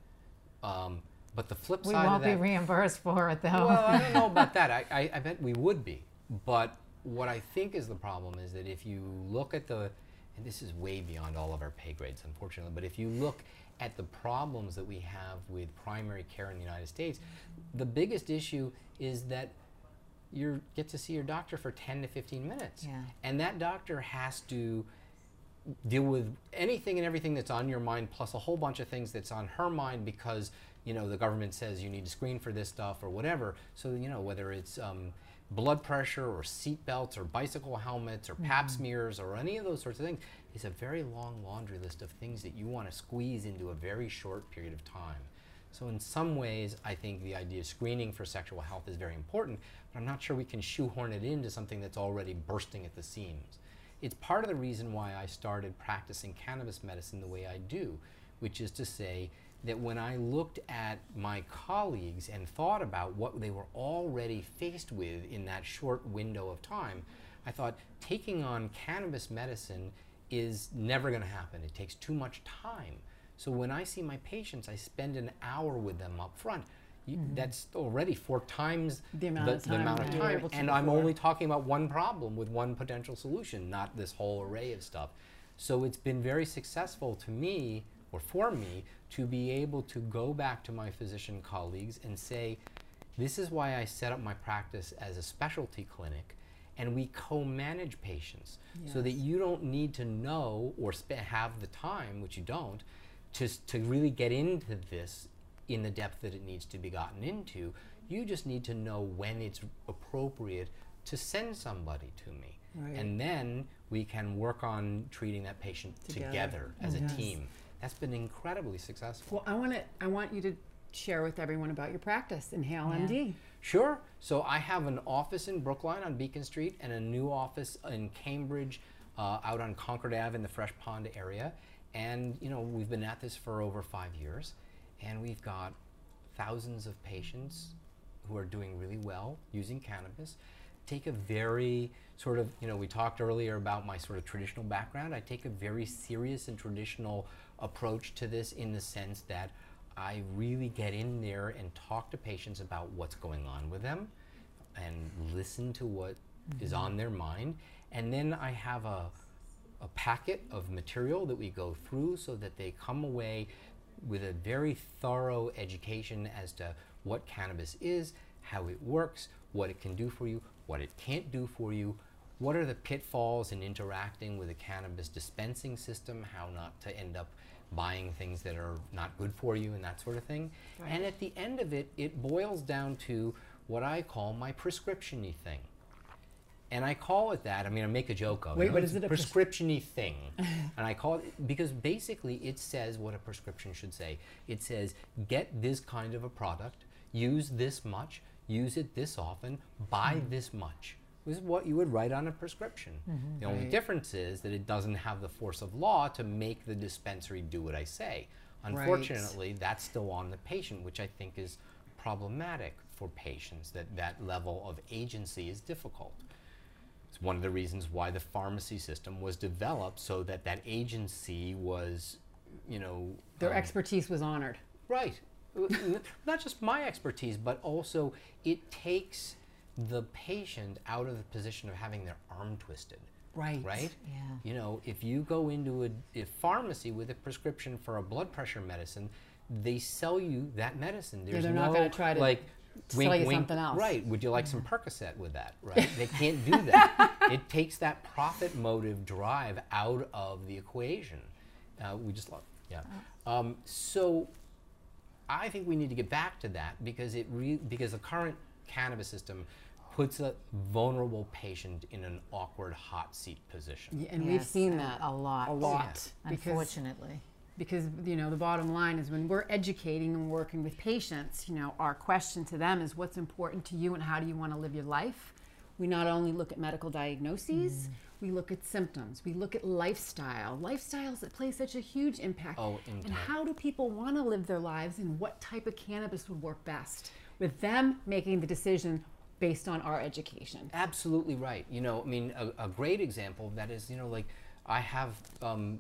But the flip side of that... We won't be reimbursed for it, though. Well, I don't know about that. I bet we would be. But what I think is the problem is that if you look at the... And this is way beyond all of our pay grades, unfortunately. But if you look at the problems that we have with primary care in the United States, the biggest issue is that you get to see your doctor for 10 to 15 minutes. Yeah. And that doctor has to deal with anything and everything that's on your mind, plus a whole bunch of things that's on her mind because, you know, the government says you need to screen for this stuff or whatever. So, you know, whether it's blood pressure or seat belts or bicycle helmets or pap smears or any of those sorts of things. It's a very long laundry list of things that you want to squeeze into a very short period of time. So in some ways, I think the idea of screening for sexual health is very important, but I'm not sure we can shoehorn it into something that's already bursting at the seams. It's part of the reason why I started practicing cannabis medicine the way I do, which is to say that when I looked at my colleagues and thought about what they were already faced with in that short window of time, I thought taking on cannabis medicine is never going to happen. It takes too much time. So when I see my patients, I spend an hour with them up front. That's already 4 times the amount of time. And I'm only talking about one problem with one potential solution, not this whole array of stuff. So it's been very successful to me, or for me, to be able to go back to my physician colleagues and say, this is why I set up my practice as a specialty clinic, and we co-manage patients so that you don't need to know or have the time, which you don't, to really get into this in the depth that it needs to be gotten into. You just need to know when it's appropriate to send somebody to me. Right. And then we can work on treating that patient together as a team. That's been incredibly successful. Well, I want you to share with everyone about your practice, Inhale MD. Sure. So I have an office in Brookline on Beacon Street and a new office in Cambridge out on Concord Ave in the Fresh Pond area. And you know, we've been at this for over 5 years, and we've got thousands of patients who are doing really well using cannabis. Take a very sort of, you know, we talked earlier about my sort of traditional background. I take a very serious and traditional approach to this in the sense that I really get in there and talk to patients about what's going on with them and listen to what is on their mind. And then I have a packet of material that we go through so that they come away with a very thorough education as to what cannabis is, how it works, what it can do for you, what it can't do for you, what are the pitfalls in interacting with a cannabis dispensing system, how not to end up buying things that are not good for you and that sort of thing. Right. And at the end of it, it boils down to what I call my prescription-y thing. And I call it that, I mean, I make a joke of it. Wait, but is it a prescription-y thing? And I call it, because basically it says what a prescription should say. It says, get this kind of a product, use this much, use it this often, buy this much. This is what you would write on a prescription. The only difference is that it doesn't have the force of law to make the dispensary do what I say. Unfortunately, that's still on the patient, which I think is problematic for patients, that that level of agency is difficult. It's one of the reasons why the pharmacy system was developed, so that that agency was, you know... Their expertise was honored. Right. Not just my expertise, but also it takes the patient out of the position of having their arm twisted. Right. Right? Yeah. You know, if you go into a pharmacy with a prescription for a blood pressure medicine, they sell you that medicine. There's they're not going to try to... like, wink, sell you wink, something else. Right. Would you like some Percocet with that? Right. They can't do that. It takes that profit motive drive out of the equation. We just love it. So I think we need to get back to that, because because the current cannabis system puts a vulnerable patient in an awkward hot seat position. Yeah, and we've seen that a lot. Yeah. Unfortunately. Because, you know, the bottom line is when we're educating and working with patients, you know, our question to them is, what's important to you and how do you want to live your life? We not only look at medical diagnoses, we look at symptoms, we look at lifestyle. Lifestyles that play such a huge impact. And how do people want to live their lives, and what type of cannabis would work best? With them making the decision based on our education. Absolutely right. You know, I mean, a great example of that is, you know, like I have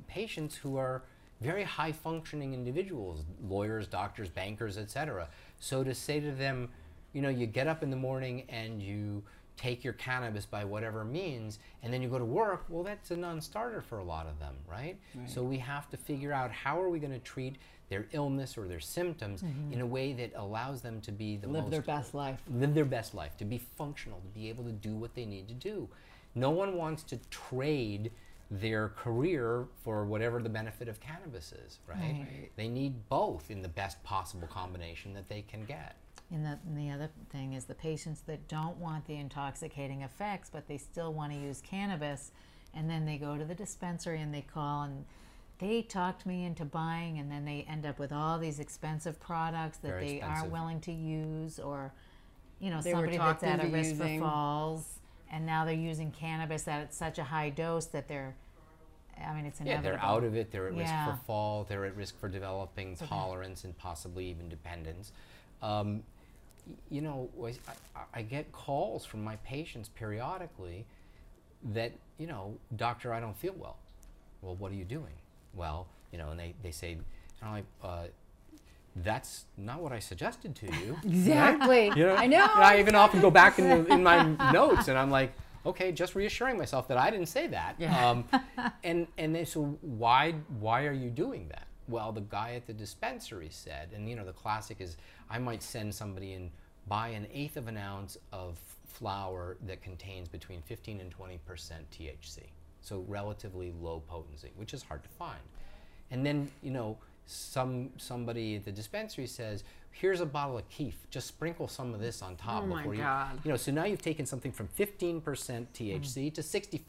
patients who are very high functioning individuals, lawyers, doctors, bankers, etc. So to say to them, you know, you get up in the morning and you take your cannabis by whatever means, and then you go to work, well, that's a non-starter for a lot of them, right? So we have to figure out how are we going to treat their illness or their symptoms in a way that allows them to be the live their best life. Live their best life, to be functional, to be able to do what they need to do. No one wants to trade their career for whatever the benefit of cannabis is, right? They need both in the best possible combination that they can get. And the other thing is the patients that don't want the intoxicating effects, but they still want to use cannabis, and then they go to the dispensary and they call and they talked me into buying, and then they end up with all these expensive products that they aren't willing to use, or, you know, somebody that's at a risk for falls, and now they're using cannabis at such a high dose that they're, I mean, it's inevitable. Yeah, they're out of it, they're at risk for fall, they're at risk for developing tolerance and possibly even dependence. You know, I get calls from my patients periodically that, you know, doctor, I don't feel well. Well, what are you doing? Well, you know, and they say, and I'm like, that's not what I suggested to you. Exactly. Right? You know, I know. And I even often go back in my notes and I'm like, okay, just reassuring myself that I didn't say that. Yeah. And they say, why are you doing that? Well, the guy at the dispensary said, and you know, the classic is, I might send somebody and buy an 1/8 of an ounce of flour that contains between 15 and 20% THC. So relatively low potency, which is hard to find. And then, you know, somebody at the dispensary says, here's a bottle of Keef, just sprinkle some of this on top. Oh my God. You know, so now you've taken something from 15% THC to 65%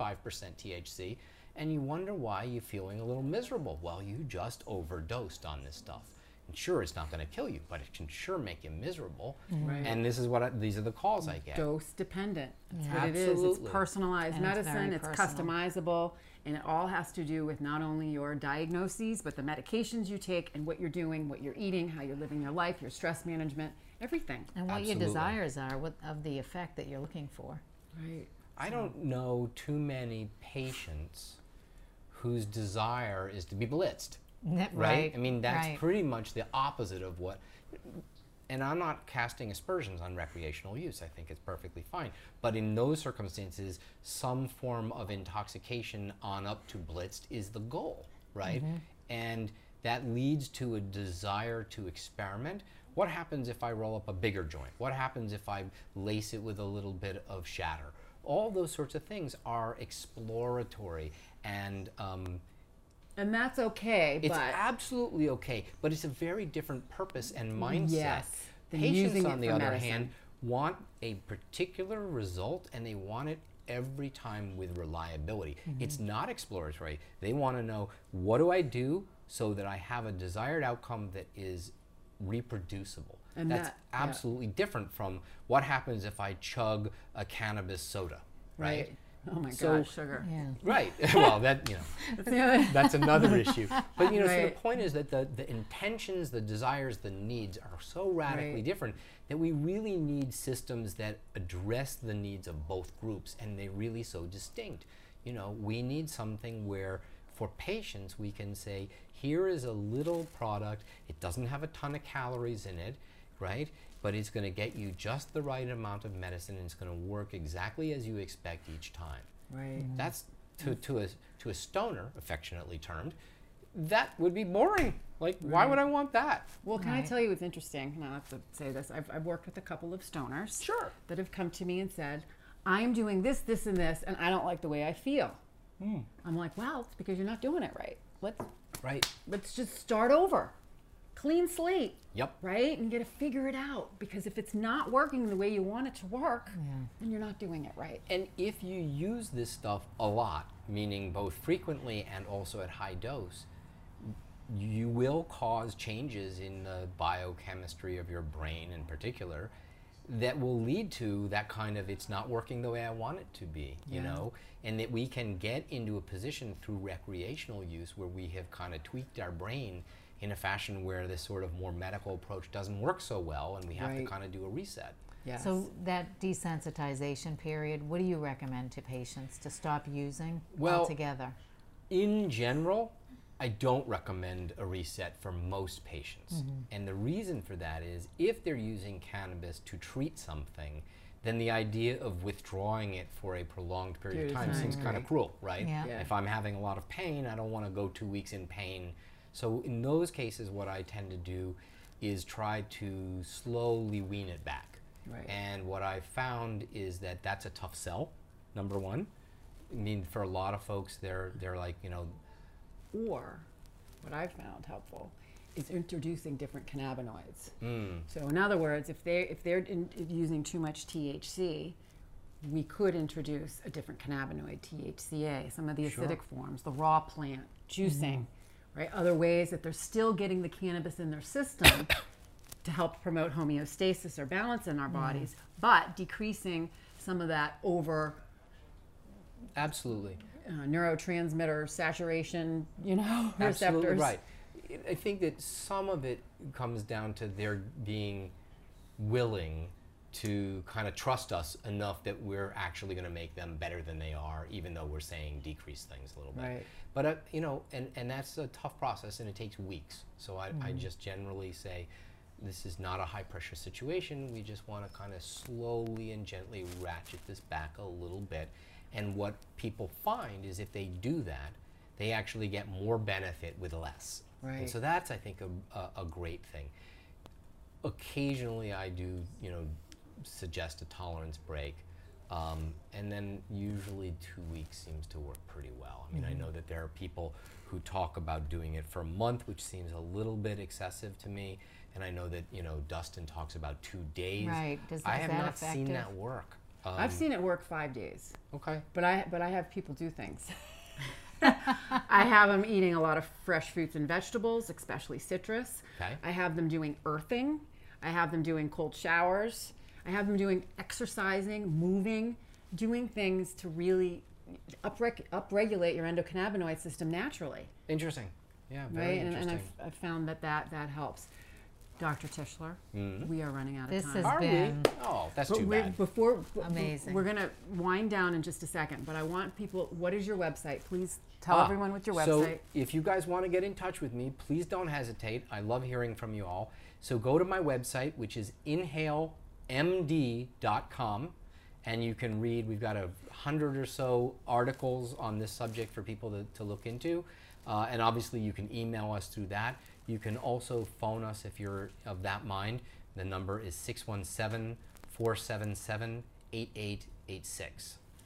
THC, and you wonder why you're feeling a little miserable. Well, you just overdosed on this stuff. And sure, it's not going to kill you, but it can sure make you miserable. Right. And this is what these are the calls I get. Dose dependent. That's what it is. It's personalized and medicine. It's customizable, and it all has to do with not only your diagnoses, but the medications you take, and what you're doing, what you're eating, how you're living your life, your stress management, everything, and what your desires are of the effect that you're looking for. Right. I don't know too many patients whose desire is to be blitzed, right? I mean, that's pretty much the opposite of what, and I'm not casting aspersions on recreational use. I think it's perfectly fine. But in those circumstances, some form of intoxication on up to blitzed is the goal, right? Mm-hmm. And that leads to a desire to experiment. What happens if I roll up a bigger joint? What happens if I lace it with a little bit of shatter? All those sorts of things are exploratory, and that's okay. It's absolutely okay, but it's a very different purpose and mindset. Yes, patients, on the other hand, want a particular result, and they want it every time with reliability. Mm-hmm. It's not exploratory. They want to know, what do I do so that I have a desired outcome that is reproducible? And that's absolutely different from what happens if I chug a cannabis soda, right? Oh my gosh, sugar. Yeah. Right. Well, that, you know, that's another issue. But, you know, so the point is that the intentions, the desires, the needs are so radically different that we really need systems that address the needs of both groups, and they're really so distinct. You know, we need something where, for patients, we can say, here is a little product, it doesn't have a ton of calories in it, right? But it's going to get you just the right amount of medicine, and it's going to work exactly as you expect each time. Right. Mm-hmm. That's, to a stoner, affectionately termed, that would be boring. Like, why would I want that? Well, can I tell you what's interesting? And I'll have to say this. I've worked with a couple of stoners that have come to me and said, I'm doing this, this, and this, and I don't like the way I feel. Mm. I'm like, well, it's because you're not doing it right. Let's just start over. Clean slate, right? And you gotta figure it out, because if it's not working the way you want it to work, then you're not doing it right. And if you use this stuff a lot, meaning both frequently and also at high dose, you will cause changes in the biochemistry of your brain in particular that will lead to that kind of, it's not working the way I want it to be, you know? And that we can get into a position through recreational use where we have kind of tweaked our brain in a fashion where this sort of more medical approach doesn't work so well, and we have to kind of do a reset. Yes. So that desensitization period, what do you recommend to patients to stop using altogether? In general, I don't recommend a reset for most patients. Mm-hmm. And the reason for that is, if they're using cannabis to treat something, then the idea of withdrawing it for a prolonged period of time seems kind of cruel, right? Yeah. Yeah. If I'm having a lot of pain, I don't want to go 2 weeks in pain. So in those cases, what I tend to do is try to slowly wean it back. Right. And what I've found is that that's a tough sell, number one. I mean, for a lot of folks, they're like, you know. Or what I've found helpful is introducing different cannabinoids. Mm. So in other words, if they're using too much THC, we could introduce a different cannabinoid, THCA, some of the acidic forms, the raw plant, juicing, right? Other ways that they're still getting the cannabis in their system to help promote homeostasis or balance in our bodies, but decreasing some of that over neurotransmitter saturation, you know, receptors. Right. I think that some of it comes down to their being willing to kind of trust us enough that we're actually going to make them better than they are, even though we're saying decrease things a little bit. Right. But, you know, and that's a tough process, and it takes weeks. So I just generally say, this is not a high-pressure situation. We just want to kind of slowly and gently ratchet this back a little bit. And what people find is if they do that, they actually get more benefit with less. Right. And so that's, I think, a great thing. Occasionally I do, you know, suggest a tolerance break, and then usually 2 weeks seems to work pretty well. I mean, I know that there are people who talk about doing it for a month, which seems a little bit excessive to me, and I know that, you know, Dustin talks about 2 days. Right. I have not seen that work. I've seen it work 5 days. Okay. But I have people do things. I have them eating a lot of fresh fruits and vegetables, especially citrus. Okay. I have them doing earthing. I have them doing cold showers. I have them doing exercising, moving, doing things to really upregulate your endocannabinoid system naturally. Interesting. Yeah, very interesting. And I've found that that helps. Dr. Tischler, we are running out of time. Oh, that's too bad. Amazing. We're going to wind down in just a second, but I want people, what is your website? Please tell everyone what your website. So if you guys want to get in touch with me, please don't hesitate. I love hearing from you all. So go to my website, which is inhalemd.com, and you can read, we've got 100 or so articles on this subject for people to look into, and obviously you can email us through that. You can also phone us if you're of that mind. The number is 617-477-8886.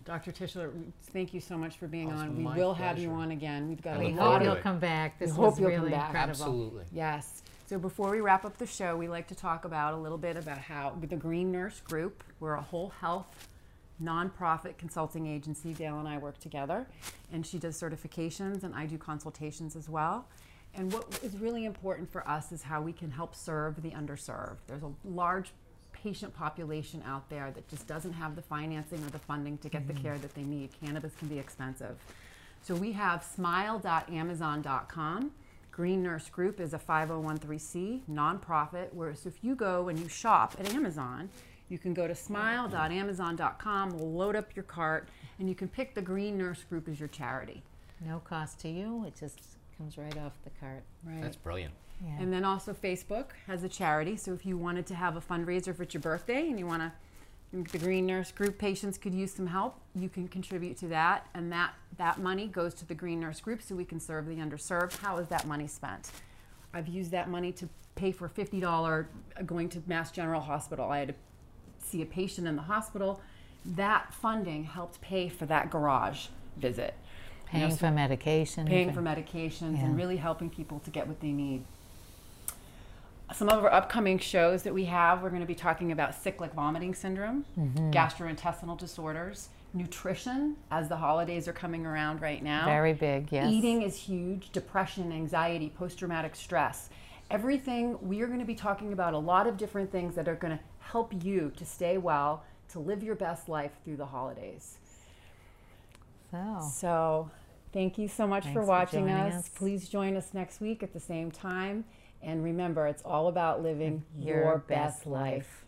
Dr. Tischler, thank you so much for being on. We will have you on again. We've got a lot. You'll come back. This was really incredible. Absolutely. Yes. So before we wrap up the show, we like to talk about a little bit about how the Green Nurse Group, we're a whole health nonprofit consulting agency. Dale and I work together, and she does certifications, and I do consultations as well. And what is really important for us is how we can help serve the underserved. There's a large patient population out there that just doesn't have the financing or the funding to get the care that they need. Cannabis can be expensive. So we have smile.amazon.com. Green Nurse Group is a 501c nonprofit, where so if you go and you shop at Amazon, you can go to smile.amazon.com, we'll load up your cart, and you can pick the Green Nurse Group as your charity. No cost to you. It just comes right off the cart. Right. That's brilliant. Yeah. And then also Facebook has a charity, so if you wanted to have a fundraiser for your birthday and you want to, the Green Nurse Group patients could use some help, you can contribute to that, and that money goes to the Green Nurse Group so we can serve the underserved. How is that money spent? I've used that money to pay for $50 going to Mass General Hospital. I had to see a patient in the hospital. That funding helped pay for that garage visit. Paying for medication. Paying for medications and really helping people to get what they need. Some of our upcoming shows that we have, we're going to be talking about cyclic vomiting syndrome, gastrointestinal disorders, nutrition, as the holidays are coming around right now. Very big, yes. Eating is huge, depression, anxiety, post-traumatic stress. Everything, we are going to be talking about a lot of different things that are going to help you to stay well, to live your best life through the holidays. So thank you so much for watching us. Please join us next week at the same time. And remember, it's all about living your best life.